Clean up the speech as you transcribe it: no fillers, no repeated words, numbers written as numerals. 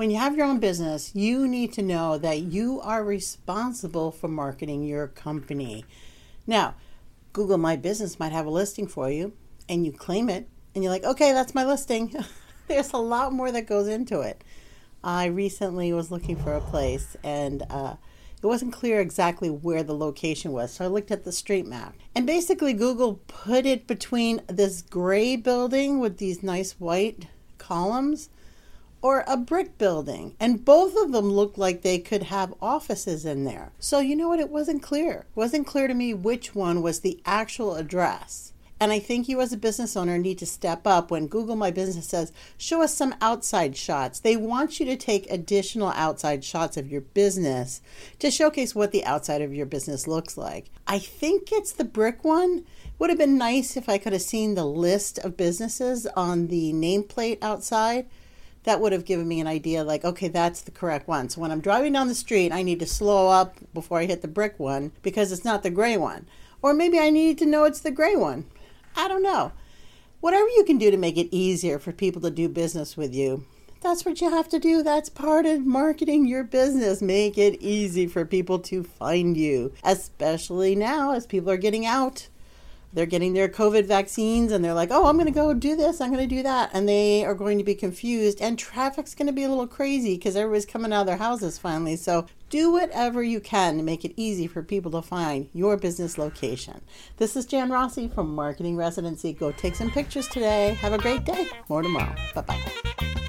When you have your own business, you need to know that you are responsible for marketing your company. Now, Google My Business might have a listing for you, and you claim it, and you're like, okay, that's my listing. There's a lot more that goes into it. I recently was looking for a place, and it wasn't clear exactly where the location was, so I looked at the street map. And basically, Google put it between this gray building with these nice white columns or a brick building, and both of them looked like they could have offices in there. So you know what? It wasn't clear. It wasn't clear to me which one was the actual address. And I think you as a business owner need to step up when Google My Business says, show us some outside shots. They want you to take additional outside shots of your business to showcase what the outside of your business looks like. I think it's the brick one. Would have been nice if I could have seen the list of businesses on the nameplate outside. That would have given me an idea like, okay, that's the correct one. So when I'm driving down the street, I need to slow up before I hit the brick one because it's not the gray one. Or maybe I need to know it's the gray one. I don't know. Whatever you can do to make it easier for people to do business with you, that's what you have to do. That's part of marketing your business. Make it easy for people to find you, especially now as people are getting out. They're getting their COVID vaccines and they're like, oh, I'm going to go do this. I'm going to do that. And they are going to be confused and traffic's going to be a little crazy because everybody's coming out of their houses finally. So do whatever you can to make it easy for people to find your business location. This is Jan Rossi from Marketing Residency. Go take some pictures today. Have a great day. More tomorrow. Bye-bye.